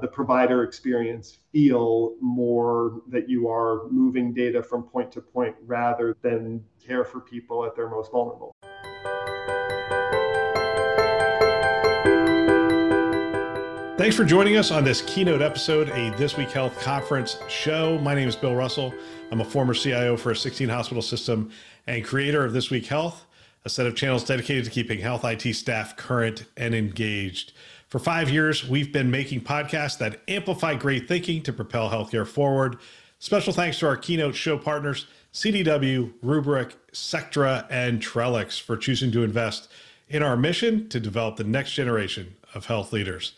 the provider experience feel more that you are moving data from point to point rather than care for people at their most vulnerable. Thanks for joining us on this keynote episode, a This Week Health conference show. My name is Bill Russell. I'm a former CIO for a 16-hospital system and creator of This Week Health, a set of channels dedicated to keeping health IT staff current and engaged. For 5 years, we've been making podcasts that amplify great thinking to propel healthcare forward. Special thanks to our keynote show partners, CDW, Rubrik, Sectra, and Trellix for choosing to invest in our mission to develop the next generation of health leaders.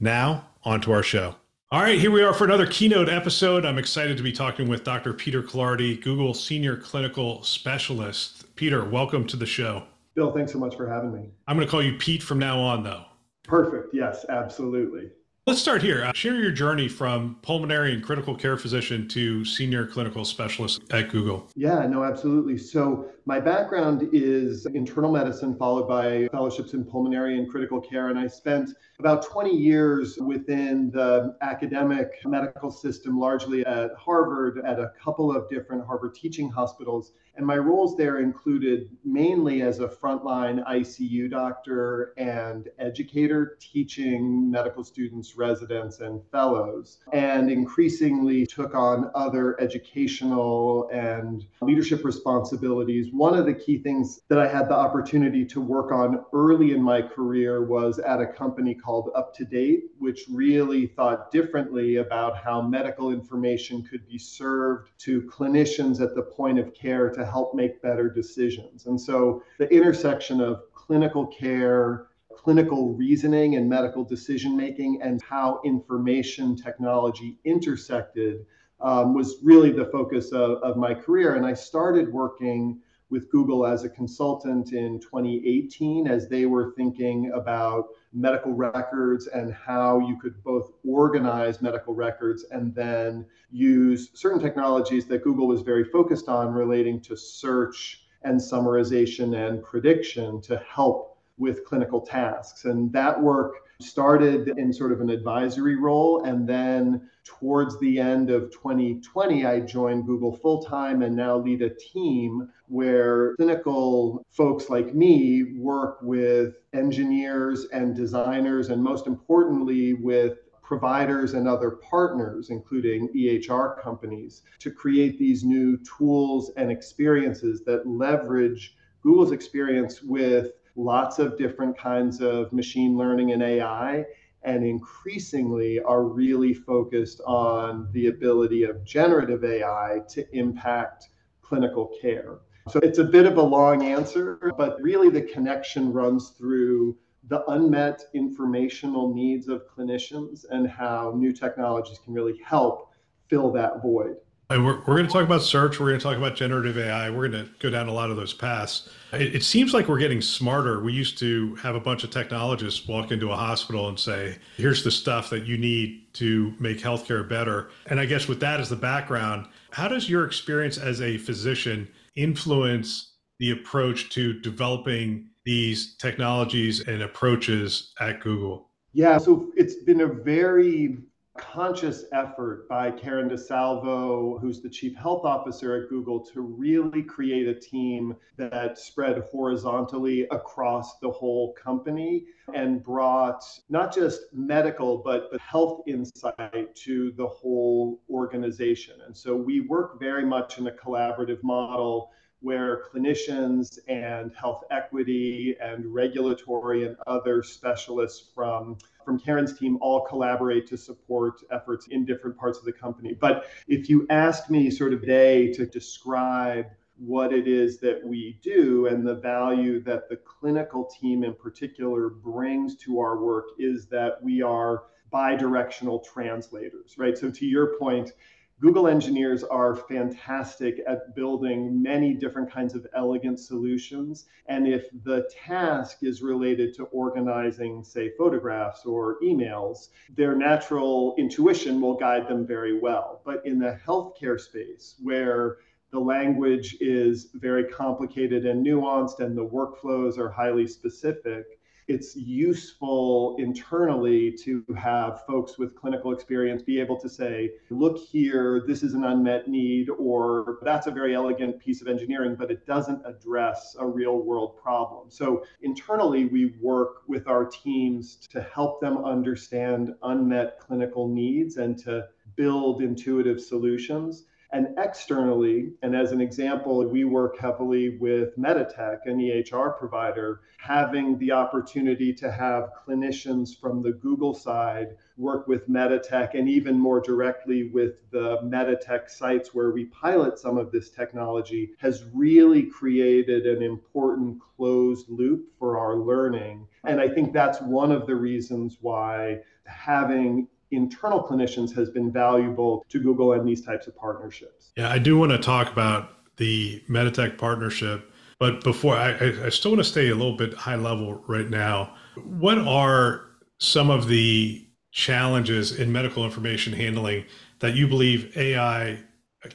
Now, onto our show. All right, here we are for another keynote episode. I'm excited to be talking with Dr. Peter Clardy, Google Senior Clinical Specialist. Peter, welcome to the show. Bill, thanks so much for having me. I'm going to call you Pete from now on, though. Perfect. Yes, absolutely. Let's start here. Share your journey from pulmonary and critical care physician to senior clinical specialist at Google. Yeah, no, absolutely. So my background is internal medicine followed by fellowships in pulmonary and critical care. And I spent about 20 years within the academic medical system, largely at Harvard, at a couple of different Harvard teaching hospitals. And my roles there included mainly as a frontline ICU doctor and educator, teaching medical students, residents, and fellows, and increasingly took on other educational and leadership responsibilities. One of the key things that I had the opportunity to work on early in my career was at a company called UpToDate, which really thought differently about how medical information could be served to clinicians at the point of care to help make better decisions. And so the intersection of clinical care, clinical reasoning, and medical decision-making, and how information technology intersected was really the focus of my career. And I started working with Google as a consultant in 2018 as they were thinking about medical records and how you could both organize medical records and then use certain technologies that Google was very focused on relating to search and summarization and prediction to help with clinical tasks. And that work started in sort of an advisory role. And then towards the end of 2020, I joined Google full-time and now lead a team where clinical folks like me work with engineers and designers, and most importantly, with providers and other partners, including EHR companies, to create these new tools and experiences that leverage Google's experience with lots of different kinds of machine learning and AI, and increasingly are really focused on the ability of generative AI to impact clinical care. So it's a bit of a long answer, but really the connection runs through the unmet informational needs of clinicians and how new technologies can really help fill that void. And we're going to talk about search. We're going to talk about generative AI. We're going to go down a lot of those paths. It seems like we're getting smarter. We used to have a bunch of technologists walk into a hospital and say, here's the stuff that you need to make healthcare better. And I guess with that as the background, how does your experience as a physician influence the approach to developing these technologies and approaches at Google? Yeah, so it's been a very conscious effort by Karen DeSalvo, who's the chief health officer at Google, to really create a team that spread horizontally across the whole company and brought not just medical, but health insight to the whole organization. And so we work very much in a collaborative model where clinicians and health equity and regulatory and other specialists from Karen's team all collaborate to support efforts in different parts of the company. But if you asked me sort of today to describe what it is that we do and the value that the clinical team in particular brings to our work is that we are bi-directional translators, right? So to your point, Google engineers are fantastic at building many different kinds of elegant solutions. And if the task is related to organizing, say, photographs or emails, their natural intuition will guide them very well. But in the healthcare space, where the language is very complicated and nuanced and the workflows are highly specific, it's useful internally to have folks with clinical experience be able to say, look here, this is an unmet need, or that's a very elegant piece of engineering, but it doesn't address a real world problem. So internally, we work with our teams to help them understand unmet clinical needs and to build intuitive solutions. And externally, and as an example, we work heavily with Meditech, an EHR provider, having the opportunity to have clinicians from the Google side work with Meditech and even more directly with the Meditech sites where we pilot some of this technology has really created an important closed loop for our learning. And I think that's one of the reasons why having internal clinicians has been valuable to Google and these types of partnerships. Yeah, I do want to talk about the Meditech partnership, but before I still want to stay a little bit high level right now. What are some of the challenges in medical information handling that you believe AI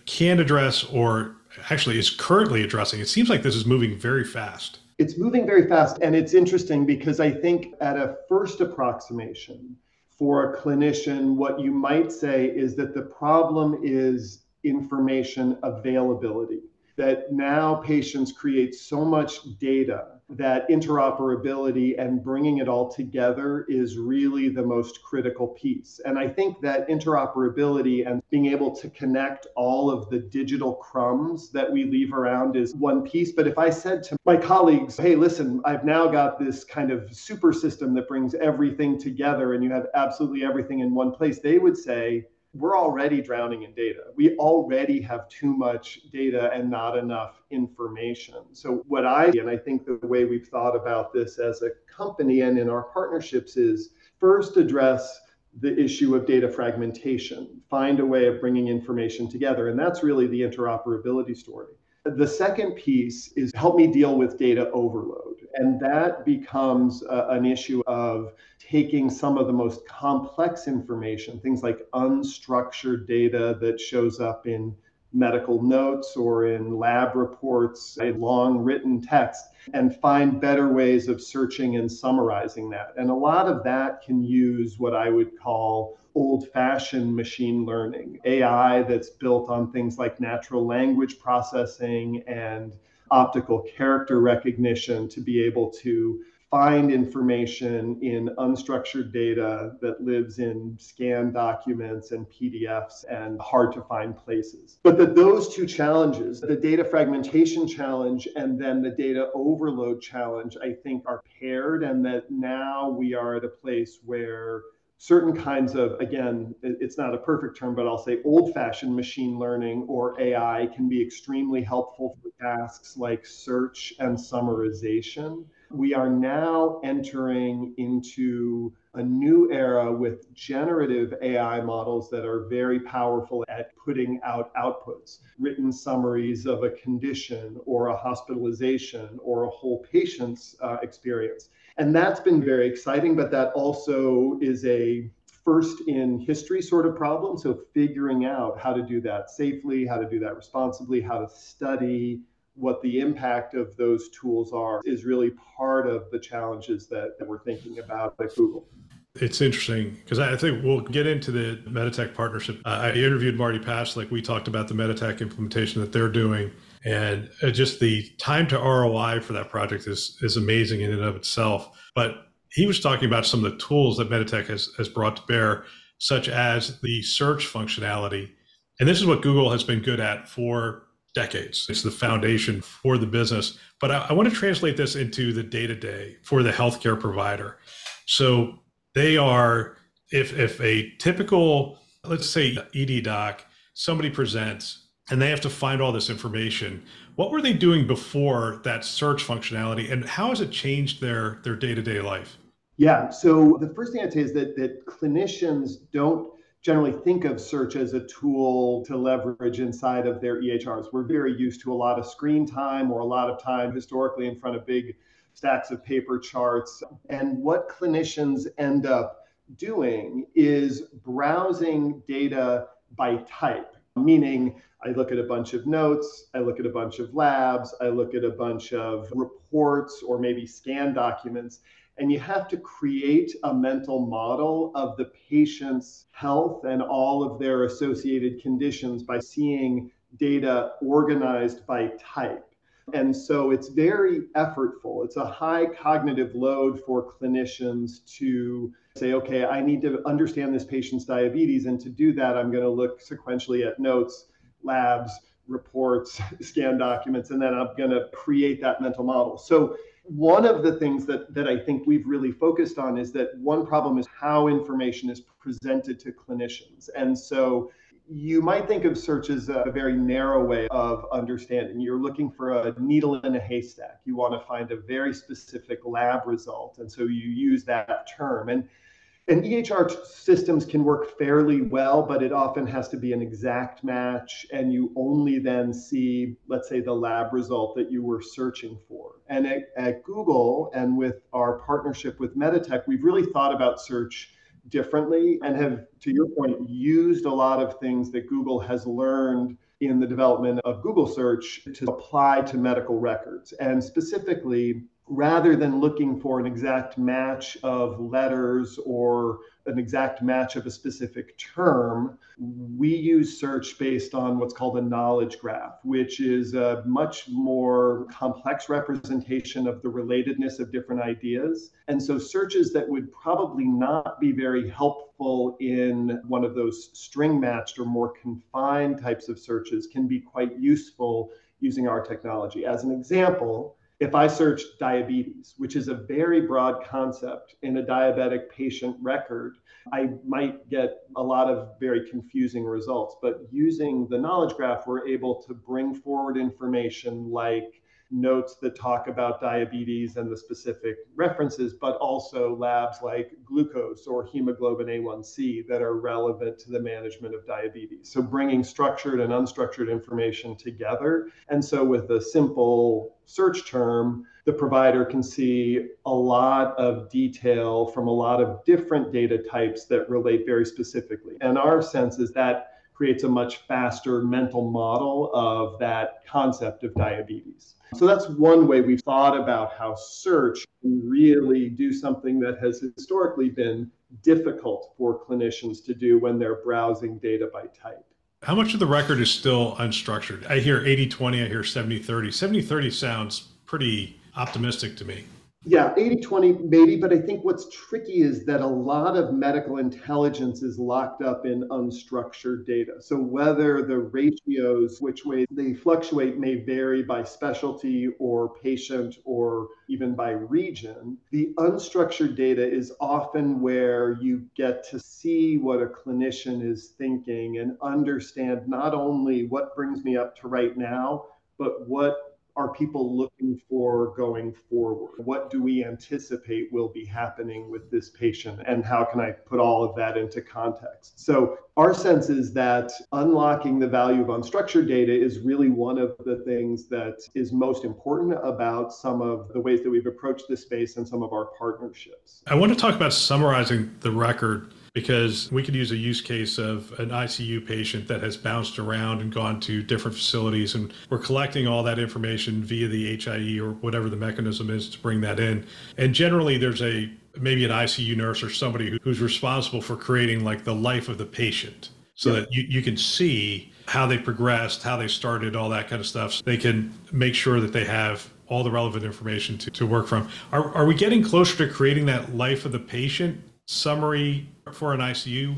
can address or actually is currently addressing? It seems like this is moving very fast. It's moving very fast, and it's interesting because I think at a first approximation, for a clinician, what you might say is that the problem is information availability, that now patients create so much data that interoperability and bringing it all together is really the most critical piece. And I think that interoperability and being able to connect all of the digital crumbs that we leave around is one piece. But if I said to my colleagues, hey, listen, I've now got this kind of super system that brings everything together and you have absolutely everything in one place, they would say, we're already drowning in data. We already have too much data and not enough information. So what I think the way we've thought about this as a company and in our partnerships is first address the issue of data fragmentation, find a way of bringing information together. And that's really the interoperability story. The second piece is help me deal with data overload. And that becomes an issue of taking some of the most complex information, things like unstructured data that shows up in medical notes or in lab reports, in long written text, and find better ways of searching and summarizing that. And a lot of that can use what I would call old-fashioned machine learning, AI that's built on things like natural language processing and optical character recognition to be able to find information in unstructured data that lives in scanned documents and PDFs and hard to find places. But that those two challenges, the data fragmentation challenge and then the data overload challenge, I think are paired, and that now we are at a place where certain kinds of, again, it's not a perfect term, but I'll say old-fashioned machine learning or AI can be extremely helpful for tasks like search and summarization. We are now entering into a new era with generative AI models that are very powerful at putting out outputs, written summaries of a condition or a hospitalization or a whole patient's experience. And that's been very exciting, but that also is a first in history sort of problem. So figuring out how to do that safely, how to do that responsibly, how to study what the impact of those tools are is really part of the challenges that we're thinking about at Google. It's interesting because I think we'll get into the Meditech partnership. I interviewed Marty Pasch, like we talked about the Meditech implementation that they're doing. And just the time to ROI for that project is amazing in and of itself. But he was talking about some of the tools that Meditech has brought to bear, such as the search functionality. And this is what Google has been good at for decades. It's the foundation for the business. But I want to translate this into the day-to-day for the healthcare provider. So they are, if a typical, let's say ED doc, somebody presents, and they have to find all this information. What were they doing before that search functionality, and how has it changed their day-to-day life? Yeah, so the first thing I'd say is that clinicians don't generally think of search as a tool to leverage inside of their EHRs. We're very used to a lot of screen time or a lot of time historically in front of big stacks of paper charts. And what clinicians end up doing is browsing data by type, meaning I look at a bunch of notes, I look at a bunch of labs, I look at a bunch of reports or maybe scan documents. And you have to create a mental model of the patient's health and all of their associated conditions by seeing data organized by type. And so it's very effortful. It's a high cognitive load for clinicians to say, okay, I need to understand this patient's diabetes. And to do that, I'm going to look sequentially at notes, labs, reports, scan documents, and then I'm going to create that mental model. So one of the things that I think we've really focused on is that one problem is how information is presented to clinicians. And so you might think of search as a very narrow way of understanding. You're looking for a needle in a haystack. You want to find a very specific lab result. And so you use that term. And EHR systems can work fairly well, but it often has to be an exact match, and you only then see, let's say, the lab result that you were searching for. And at Google, and with our partnership with Meditech, we've really thought about search differently and have, to your point, used a lot of things that Google has learned in the development of Google search to apply to medical records. And specifically, rather than looking for an exact match of letters or an exact match of a specific term, we use search based on what's called a knowledge graph, which is a much more complex representation of the relatedness of different ideas. And so searches that would probably not be very helpful in one of those string matched or more confined types of searches can be quite useful using our technology. As an example, if I search diabetes, which is a very broad concept in a diabetic patient record, I might get a lot of very confusing results. But using the knowledge graph, we're able to bring forward information like notes that talk about diabetes and the specific references, but also labs like glucose or hemoglobin A1C that are relevant to the management of diabetes. So bringing structured and unstructured information together. And so with a simple search term, the provider can see a lot of detail from a lot of different data types that relate very specifically. And our sense is that creates a much faster mental model of that concept of diabetes. So that's one way we've thought about how search can really do something that has historically been difficult for clinicians to do when they're browsing data by type. How much of the record is still unstructured? I hear 80-20, I hear 70-30. 70-30 sounds pretty optimistic to me. Yeah, 80-20 maybe, but I think what's tricky is that a lot of medical intelligence is locked up in unstructured data. So whether the ratios, which way they fluctuate, may vary by specialty or patient or even by region, the unstructured data is often where you get to see what a clinician is thinking and understand not only what brings me up to right now, but what are people looking for going forward? What do we anticipate will be happening with this patient? And how can I put all of that into context? So our sense is that unlocking the value of unstructured data is really one of the things that is most important about some of the ways that we've approached this space and some of our partnerships. I want to talk about summarizing the record, because we could use a use case of an ICU patient that has bounced around and gone to different facilities, and we're collecting all that information via the HIE or whatever the mechanism is to bring that in. And generally there's maybe an ICU nurse or somebody who's responsible for creating like the life of the patient so that you can see how they progressed, how they started, all that kind of stuff. So they can make sure that they have all the relevant information to work from. Are we getting closer to creating that life of the patient summary for an ICU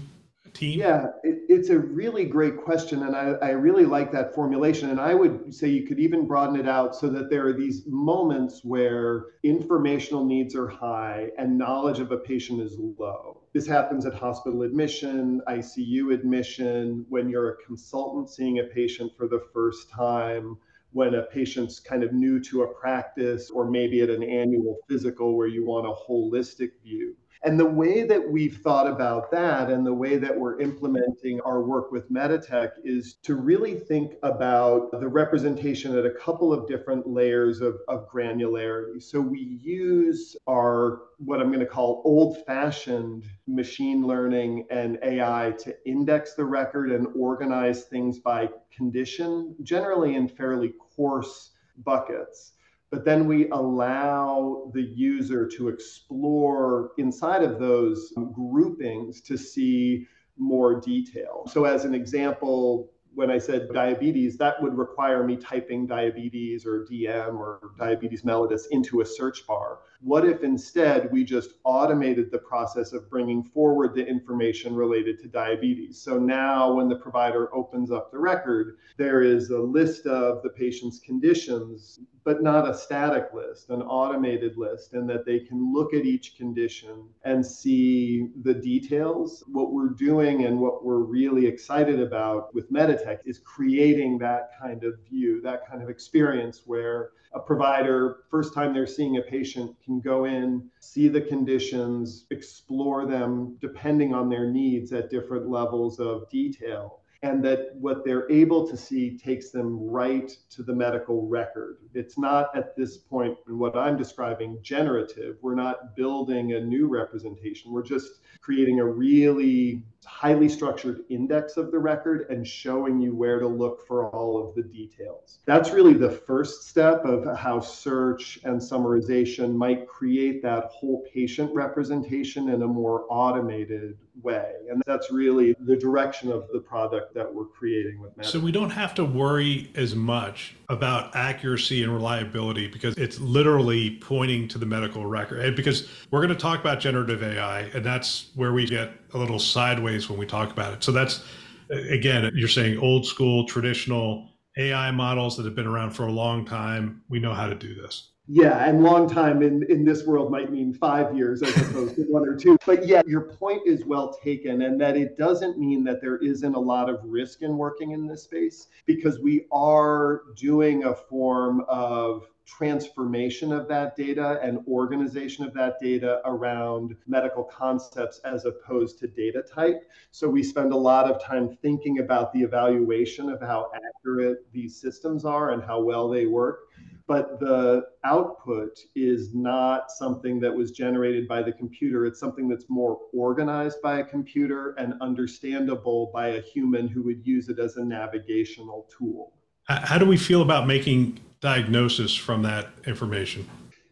team? Yeah, it's a really great question. And I really like that formulation. And I would say you could even broaden it out so that there are these moments where informational needs are high and knowledge of a patient is low. This happens at hospital admission, ICU admission, when you're a consultant seeing a patient for the first time, when a patient's kind of new to a practice, or maybe at an annual physical where you want a holistic view. And the way that we've thought about that and the way that we're implementing our work with Meditech is to really think about the representation at a couple of different layers of granularity. So we use our, what I'm going to call old-fashioned machine learning and AI to index the record and organize things by condition, generally in fairly coarse buckets. But then we allow the user to explore inside of those groupings to see more detail. So as an example, when I said diabetes, that would require me typing diabetes or DM or diabetes mellitus into a search bar. What if instead we just automated the process of bringing forward the information related to diabetes? So now when the provider opens up the record, there is a list of the patient's conditions, but not a static list, an automated list, and that they can look at each condition and see the details. What we're doing and what we're really excited about with Meditech is creating that kind of view, that kind of experience where a provider, first time they're seeing a patient, can go in, see the conditions, explore them depending on their needs at different levels of detail. And that what they're able to see takes them right to the medical record. It's not at this point, in what I'm describing, generative. We're not building a new representation. We're just creating a really highly structured index of the record and showing you where to look for all of the details. That's really the first step of how search and summarization might create that whole patient representation in a more automated way. And that's really the direction of the product that we're creating with Meditech. So we don't have to worry as much about accuracy and reliability because it's literally pointing to the medical record. And because we're going to talk about generative AI, and that's where we get a little sideways when we talk about it. So that's, again, you're saying old school, traditional AI models that have been around for a long time. We know how to do this. Yeah, and long time in this world might mean 5 years as opposed to 1 or 2. But yeah, your point is well taken, and that it doesn't mean that there isn't a lot of risk in working in this space, because we are doing a form of transformation of that data and organization of that data around medical concepts as opposed to data type. So we spend a lot of time thinking about the evaluation of how accurate these systems are and how well they work. But the output is not something that was generated by the computer. It's something that's more organized by a computer and understandable by a human who would use it as a navigational tool. How do we feel about making diagnosis from that information?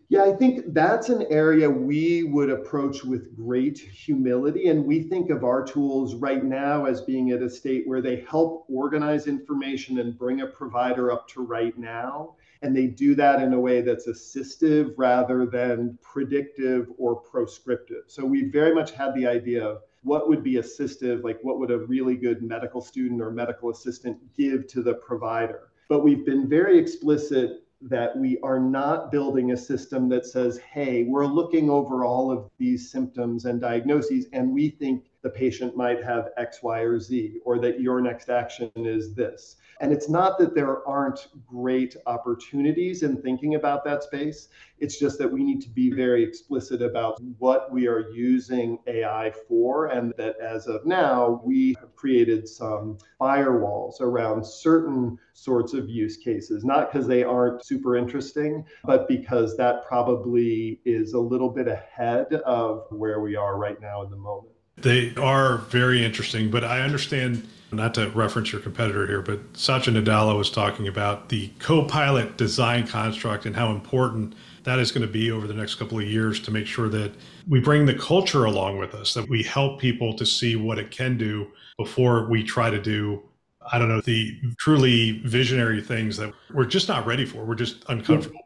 Yeah, I think that's an area we would approach with great humility. And we think of our tools right now as being at a state where they help organize information and bring a provider up to right now. And they do that in a way that's assistive rather than predictive or proscriptive. So we very much had the idea of what would be assistive, like what would a really good medical student or medical assistant give to the provider? But we've been very explicit that we are not building a system that says, hey, we're looking over all of these symptoms and diagnoses, and we think the patient might have X, Y, or Z, or that your next action is this. And it's not that there aren't great opportunities in thinking about that space. It's just that we need to be very explicit about what we are using AI for, and that as of now, we have created some firewalls around certain sorts of use cases, not because they aren't super interesting, but because that probably is a little bit ahead of where we are right now in the moment. They are very interesting, but I understand, not to reference your competitor here, but Satya Nadella was talking about the co-pilot design construct and how important that is going to be over the next couple of years to make sure that we bring the culture along with us, that we help people to see what it can do before we try to do, I don't know, the truly visionary things that we're just not ready for. We're just uncomfortable.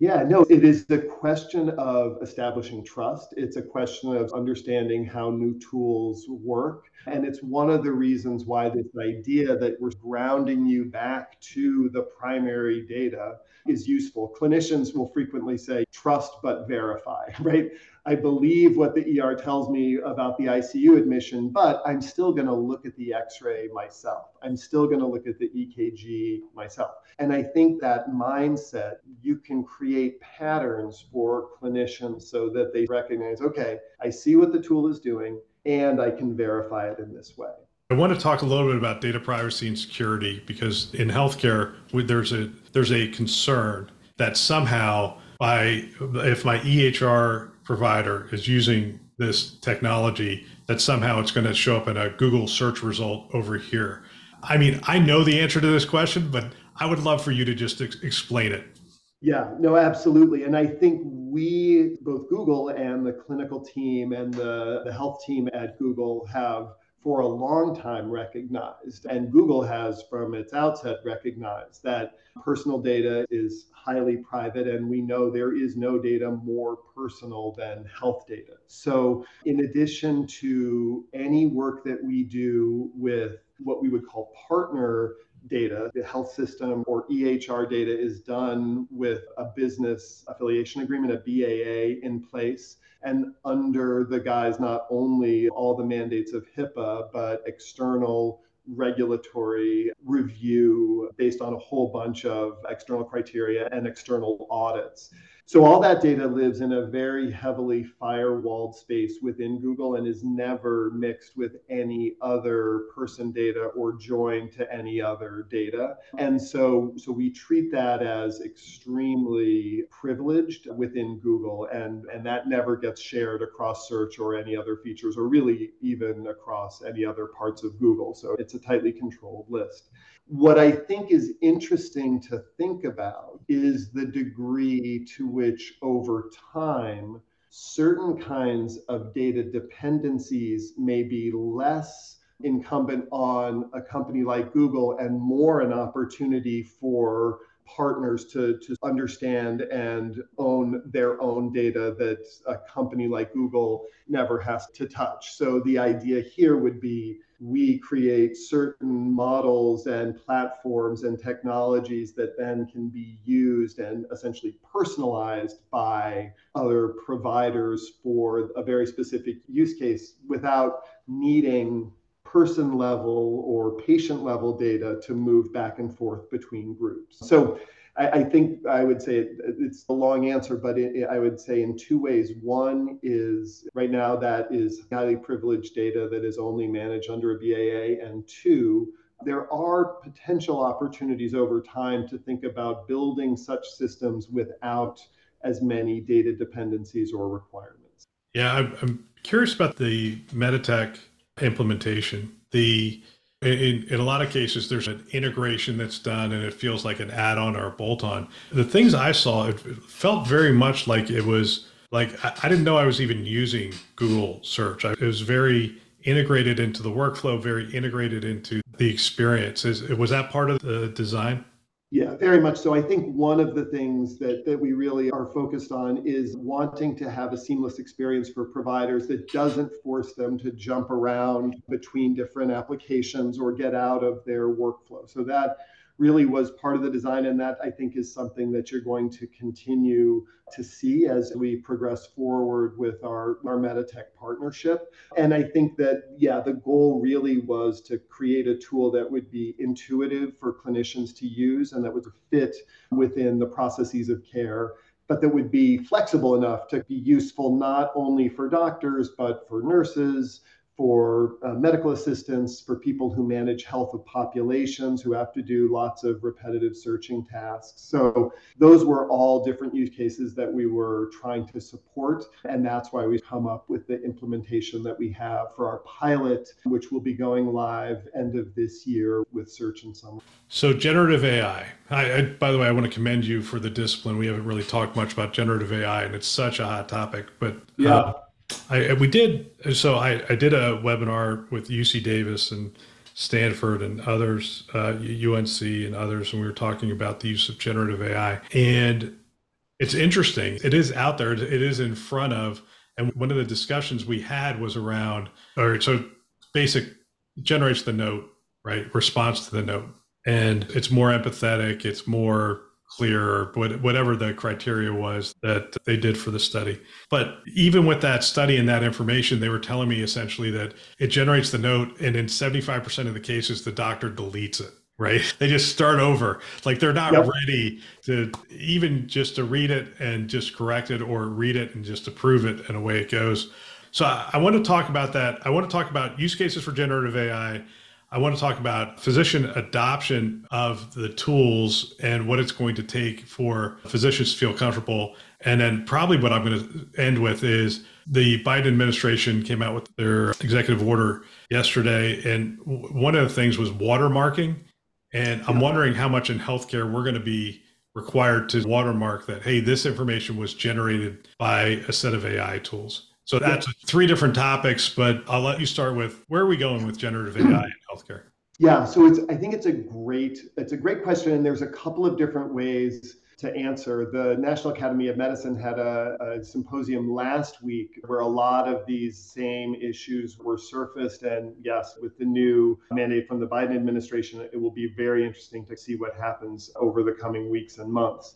Yeah, no, it is the question of establishing trust. It's a question of understanding how new tools work. And it's one of the reasons why this idea that we're grounding you back to the primary data is useful. Clinicians will frequently say, trust but verify, right? I believe what the ER tells me about the ICU admission, but I'm still going to look at the x-ray myself. I'm still going to look at the EKG myself. And I think that mindset, you can create patterns for clinicians so that they recognize, okay, I see what the tool is doing, and I can verify it in this way. I want to talk a little bit about data privacy and security, because in healthcare, there's a concern that somehow if my EHR provider is using this technology, that somehow it's going to show up in a Google search result over here. I mean, I know the answer to this question, but I would love for you to just explain it. Yeah, no, absolutely. And I think we, both Google and the clinical team and the health team at Google, have for a long time recognized, and Google has from its outset recognized, that personal data is highly private, and we know there is no data more personal than health data. So in addition to any work that we do with what we would call partner data, the health system or EHR data is done with a business affiliation agreement, a BAA, in place, and under the guise not only all the mandates of HIPAA, but external regulatory review based on a whole bunch of external criteria and external audits. So all that data lives in a very heavily firewalled space within Google and is never mixed with any other person data or joined to any other data. And so we treat that as extremely privileged within Google, and that never gets shared across search or any other features, or really even across any other parts of Google. So it's a tightly controlled list. What I think is interesting to think about is the degree to which over time, certain kinds of data dependencies may be less incumbent on a company like Google and more an opportunity for partners to understand and own their own data that a company like Google never has to touch. So the idea here would be, we create certain models and platforms and technologies that then can be used and essentially personalized by other providers for a very specific use case without needing person level or patient level data to move back and forth between groups. So I think I would say it's a long answer, but I would say in two ways. One is right now that is highly privileged data that is only managed under a BAA. And two, there are potential opportunities over time to think about building such systems without as many data dependencies or requirements. Yeah, I'm curious about the Meditech implementation. In a lot of cases, there's an integration that's done and it feels like an add-on or a bolt-on. The things I saw, it felt very much like it was like, I didn't know I was even using Google search. It was very integrated into the workflow, very integrated into the experience. Was that part of the design? Yeah, very much so. I think one of the things that we really are focused on is wanting to have a seamless experience for providers that doesn't force them to jump around between different applications or get out of their workflow. So that really was part of the design, and that I think is something that you're going to continue to see as we progress forward with our Meditech partnership. And I think that, yeah, the goal really was to create a tool that would be intuitive for clinicians to use and that would fit within the processes of care, but that would be flexible enough to be useful not only for doctors, but for nurses, for medical assistants, for people who manage health of populations, who have to do lots of repetitive searching tasks. So those were all different use cases that we were trying to support. And that's why we've come up with the implementation that we have for our pilot, which will be going live end of this year with search and summary. So generative AI. By the way, I want to commend you for the discipline. We haven't really talked much about generative AI, and it's such a hot topic, but yeah. I did a webinar with UC Davis and Stanford and others, UNC and others, and we were talking about the use of generative AI. And it's interesting. It is out there. It is in front of, and one of the discussions we had was around, all right, so basic, it generates the note, right? Response to the note. And it's more empathetic, it's more clear, whatever the criteria was that they did for the study. But even with that study and that information, they were telling me essentially that it generates the note, and in 75% of the cases, the doctor deletes it, right? They just start over. Like they're not ready to even just to read it and just correct it, or read it and just approve it, and away it goes. So I want to talk about that. I want to talk about use cases for generative AI. I want to talk about physician adoption of the tools and what it's going to take for physicians to feel comfortable. And then probably what I'm going to end with is the Biden administration came out with their executive order yesterday. And one of the things was watermarking. And I'm wondering how much in healthcare we're going to be required to watermark that, hey, this information was generated by a set of AI tools. So that's three different topics, but I'll let you start with where are we going with generative AI in healthcare? Yeah, so I think it's a great question, and there's a couple of different ways to answer. The National Academy of Medicine had a symposium last week where a lot of these same issues were surfaced, and yes, with the new mandate from the Biden administration, it will be very interesting to see what happens over the coming weeks and months.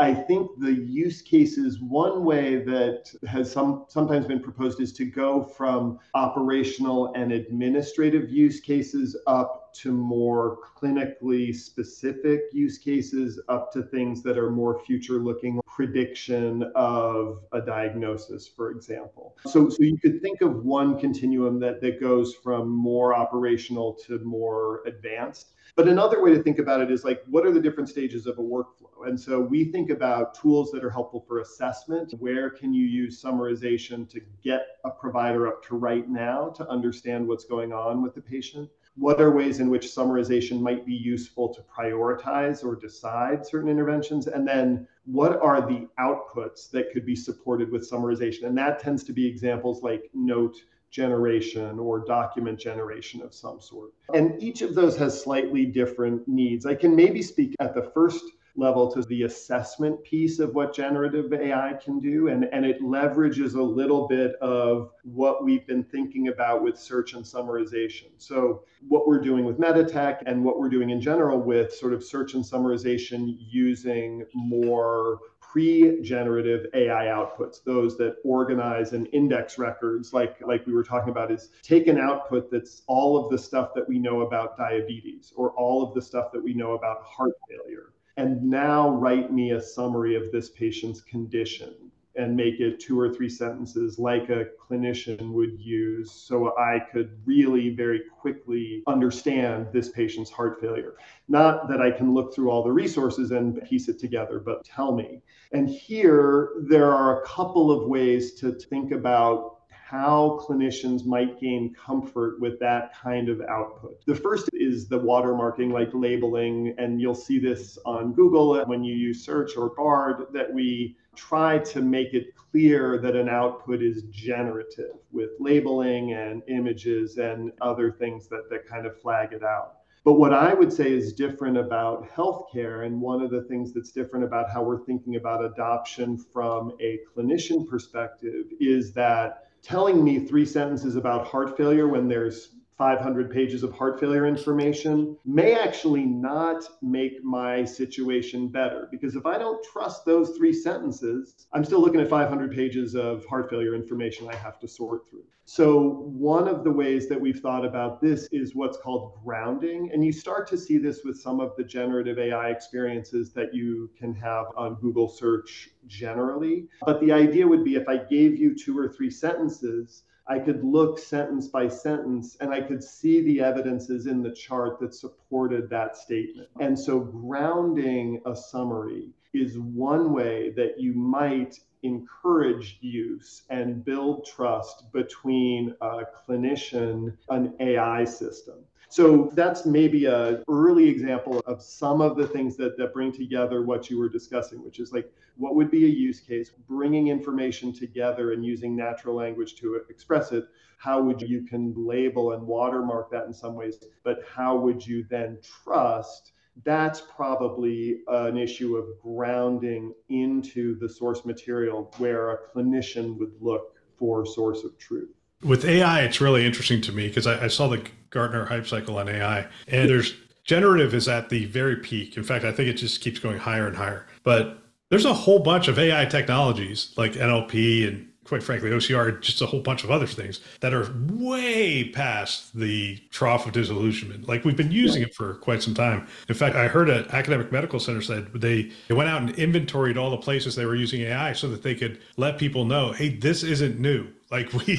I think the use cases, one way that has sometimes been proposed is to go from operational and administrative use cases up to more clinically specific use cases, up to things that are more future-looking, prediction of a diagnosis, for example. So you could think of one continuum that goes from more operational to more advanced. But another way to think about it is like, what are the different stages of a workflow? And so we think about tools that are helpful for assessment. Where can you use summarization to get a provider up to right now to understand what's going on with the patient? What are ways in which summarization might be useful to prioritize or decide certain interventions? And then what are the outputs that could be supported with summarization? And that tends to be examples like note generation or document generation of some sort. And each of those has slightly different needs. I can maybe speak at the first level to the assessment piece of what generative AI can do. And it leverages a little bit of what we've been thinking about with search and summarization. So what we're doing with Meditech and what we're doing in general with sort of search and summarization using more pre-generative AI outputs, those that organize and index records, like we were talking about, is take an output that's all of the stuff that we know about diabetes or all of the stuff that we know about heart failure. And now write me a summary of this patient's condition and make it 2 or 3 sentences like a clinician would use so I could really very quickly understand this patient's heart failure. Not that I can look through all the resources and piece it together, but tell me. And here, there are a couple of ways to think about how clinicians might gain comfort with that kind of output. The first is the watermarking, like labeling, and you'll see this on Google when you use search or Bard, that we try to make it clear that an output is generative with labeling and images and other things that kind of flag it out. But what I would say is different about healthcare, and one of the things that's different about how we're thinking about adoption from a clinician perspective, is that telling me 3 sentences about heart failure when there's 500 pages of heart failure information may actually not make my situation better. Because if I don't trust those 3 sentences, I'm still looking at 500 pages of heart failure information I have to sort through. So one of the ways that we've thought about this is what's called grounding. And you start to see this with some of the generative AI experiences that you can have on Google search generally. But the idea would be if I gave you 2 or 3 sentences, I could look sentence by sentence and I could see the evidences in the chart that supported that statement. And so grounding a summary is one way that you might encourage use and build trust between a clinician and an AI system. So that's maybe an early example of some of the things that bring together what you were discussing, which is like, what would be a use case, bringing information together and using natural language to express it. How would you can label and watermark that in some ways, but how would you then trust? That's probably an issue of grounding into the source material where a clinician would look for source of truth. With AI, it's really interesting to me because I saw the Gartner hype cycle on AI, and there's generative is at the very peak. In fact, I think it just keeps going higher and higher. But there's a whole bunch of AI technologies like NLP and, quite frankly, OCR, just a whole bunch of other things that are way past the trough of disillusionment. Like, we've been using it for quite some time. In fact, I heard an academic medical center said they went out and inventoried all the places they were using AI so that they could let people know, hey, this isn't new. Like, we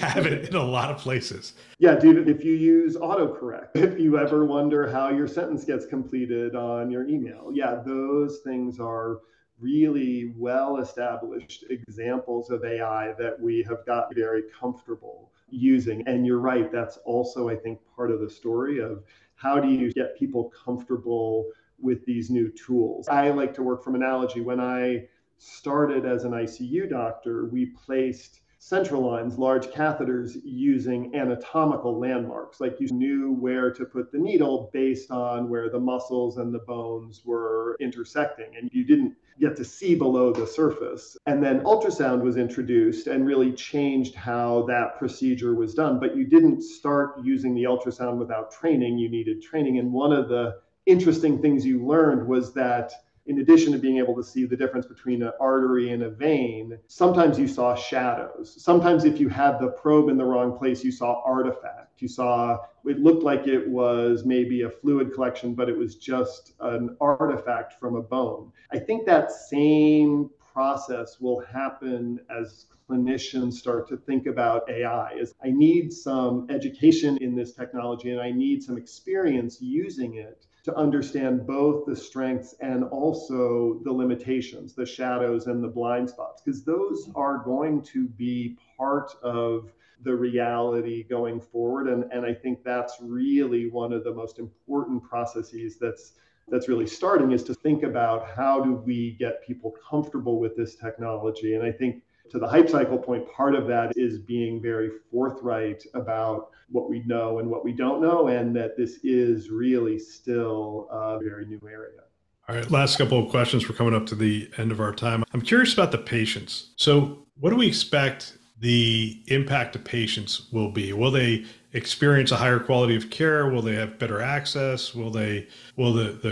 have it in a lot of places. Yeah, dude, if you use autocorrect, if you ever wonder how your sentence gets completed on your email, yeah, those things are really well-established examples of AI that we have got very comfortable using. And you're right, that's also, I think, part of the story of how do you get people comfortable with these new tools. I like to work from analogy. When I started as an ICU doctor, we placed central lines, large catheters, using anatomical landmarks. Like, you knew where to put the needle based on where the muscles and the bones were intersecting, and you didn't get to see below the surface. And then ultrasound was introduced and really changed how that procedure was done. But you didn't start using the ultrasound without training. You needed training. And one of the interesting things you learned was that in addition to being able to see the difference between an artery and a vein, sometimes you saw shadows. Sometimes if you had the probe in the wrong place, you saw artifact. You saw, it looked like it was maybe a fluid collection, but it was just an artifact from a bone. I think that same process will happen as clinicians start to think about AI. Is I need some education in this technology and I need some experience using it to understand both the strengths and also the limitations, the shadows and the blind spots, because those are going to be part of the reality going forward. And I think that's really one of the most important processes that's really starting, is to think about how do we get people comfortable with this technology. And I think, to the hype cycle point, part of that is being very forthright about what we know and what we don't know, and that this is really still a very new area. All right, last couple of questions. We're coming up to the end of our time. I'm curious about the patients. So what do we expect the impact of patients will be? Will they experience a higher quality of care? Will they have better access? Will the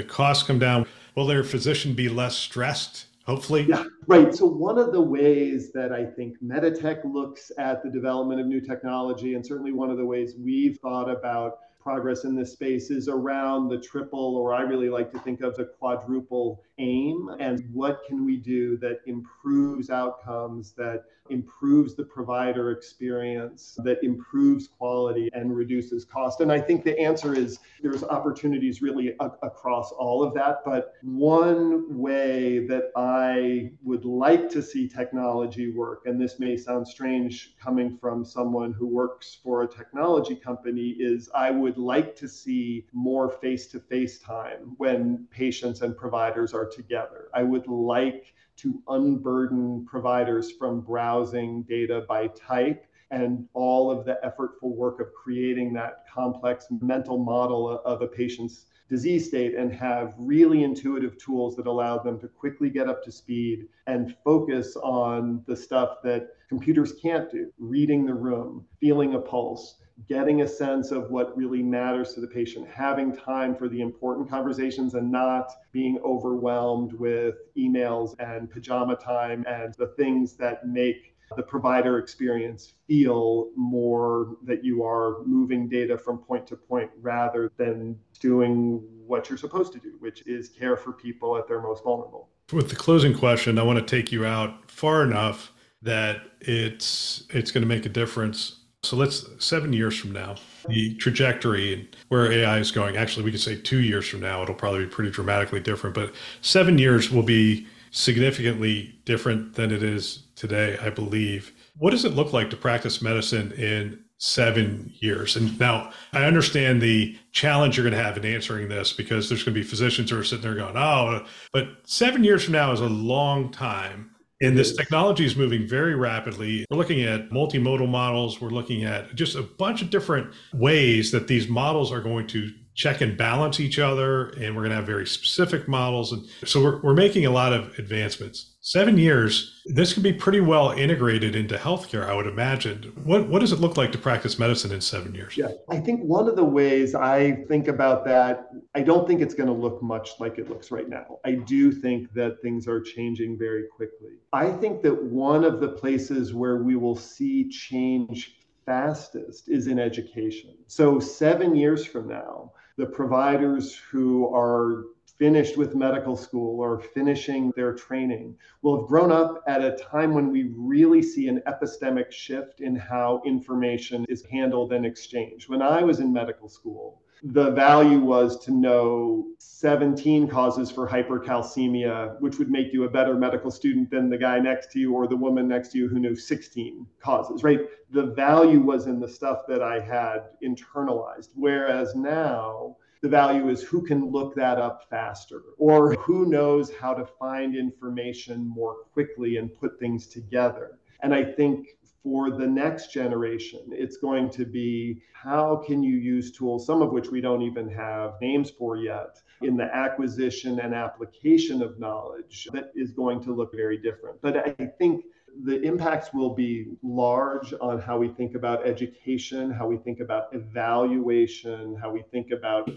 costs come down? Will their physician be less stressed? Hopefully. Yeah, right. So one of the ways that I think Meditech looks at the development of new technology, and certainly one of the ways we've thought about progress in this space, is around the triple, or I really like to think of the quadruple aim, and what can we do that improves outcomes, that improves the provider experience, that improves quality and reduces cost. And I think the answer is there's opportunities really across all of that. But one way that I would like to see technology work, and this may sound strange coming from someone who works for a technology company, is I would like to see more face-to-face time when patients and providers are together. I would like to unburden providers from browsing data by type and all of the effortful work of creating that complex mental model of a patient's disease state, and have really intuitive tools that allow them to quickly get up to speed and focus on the stuff that computers can't do: reading the room, feeling a pulse, getting a sense of what really matters to the patient, having time for the important conversations and not being overwhelmed with emails and pajama time and the things that make the provider experience feel more that you are moving data from point to point rather than doing what you're supposed to do, which is care for people at their most vulnerable. With the closing question, I want to take you out far enough that it's going to make a difference. So let's, 7 years from now, the trajectory and where AI is going, actually, we could say 2 years from now, it'll probably be pretty dramatically different, but 7 years will be significantly different than it is today, I believe. What does it look like to practice medicine in 7 years? And now I understand the challenge you're going to have in answering this, because there's going to be physicians who are sitting there going, oh, but 7 years from now is a long time. And this technology is moving very rapidly. We're looking at multimodal models. We're looking at just a bunch of different ways that these models are going to check and balance each other, and we're going to have very specific models. And so we're making a lot of advancements. 7 years, this can be pretty well integrated into healthcare, I would imagine. What does it look like to practice medicine in 7 years? Yeah, I think one of the ways I think about that, I don't think it's going to look much like it looks right now. I do think that things are changing very quickly. I think that one of the places where we will see change fastest is in education. So 7 years from now, the providers who are finished with medical school or finishing their training will have grown up at a time when we really see an epistemic shift in how information is handled and exchanged. When I was in medical school, the value was to know 17 causes for hypercalcemia, which would make you a better medical student than the guy next to you or the woman next to you who knew 16 causes, right? The value was in the stuff that I had internalized, whereas now the value is who can look that up faster or who knows how to find information more quickly and put things together. And I think for the next generation, it's going to be how can you use tools, some of which we don't even have names for yet, in the acquisition and application of knowledge that is going to look very different. But I think the impacts will be large on how we think about education, how we think about evaluation, how we think about...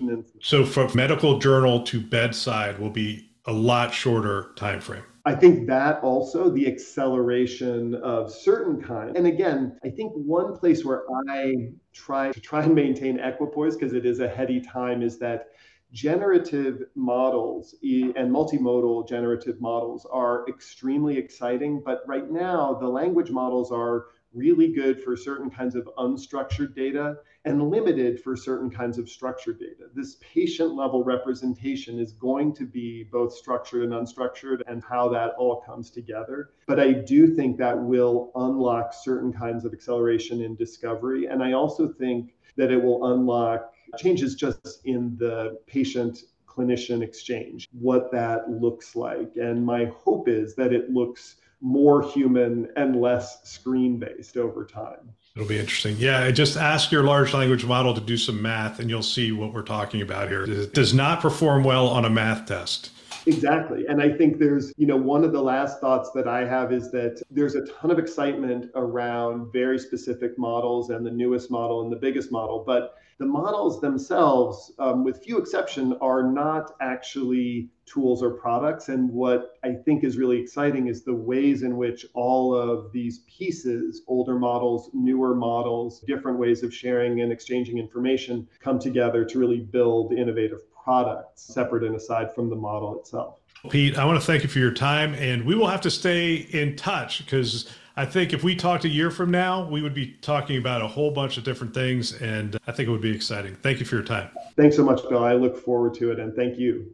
So from medical journal to bedside will be a lot shorter time frame. I think that also, the acceleration of certain kind. And again, I think one place where I try and maintain equipoise, because it is a heady time, is that generative models and multimodal generative models are extremely exciting. But right now, the language models are really good for certain kinds of unstructured data and limited for certain kinds of structured data. This patient level representation is going to be both structured and unstructured and how that all comes together. But I do think that will unlock certain kinds of acceleration in discovery. And I also think that it will unlock changes just in the patient clinician exchange, what that looks like. And my hope is that it looks more human and less screen-based over time. It'll be interesting. Yeah, just ask your large language model to do some math and you'll see what we're talking about here. It does not perform well on a math test. Exactly. And I think there's, one of the last thoughts that I have is that there's a ton of excitement around very specific models and the newest model and the biggest model, but the models themselves, with few exception, are not actually tools or products. And what I think is really exciting is the ways in which all of these pieces, older models, newer models, different ways of sharing and exchanging information, come together to really build innovative products separate and aside from the model itself. Pete, I want to thank you for your time, and we will have to stay in touch because I think if we talked a year from now, we would be talking about a whole bunch of different things, and I think it would be exciting. Thank you for your time. Thanks so much, Bill. I look forward to it, and thank you.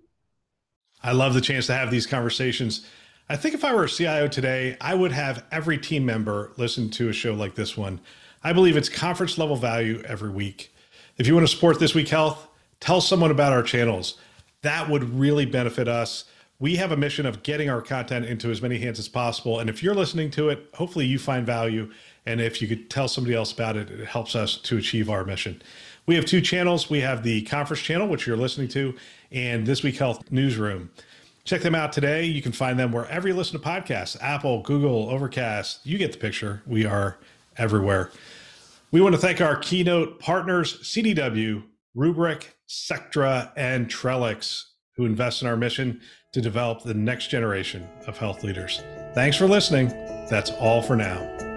I love the chance to have these conversations. I think if I were a CIO today, I would have every team member listen to a show like this one. I believe it's conference level value every week. If you want to support This Week Health, tell someone about our channels. That would really benefit us. We have a mission of getting our content into as many hands as possible. And if you're listening to it, hopefully you find value. And if you could tell somebody else about it, it helps us to achieve our mission. We have two channels. We have the conference channel, which you're listening to, and This Week Health Newsroom. Check them out today. You can find them wherever you listen to podcasts, Apple, Google, Overcast. You get the picture. We are everywhere. We want to thank our keynote partners, CDW, Rubrik, Sectra, and Trellix, who invest in our mission to develop the next generation of health leaders. Thanks for listening. That's all for now.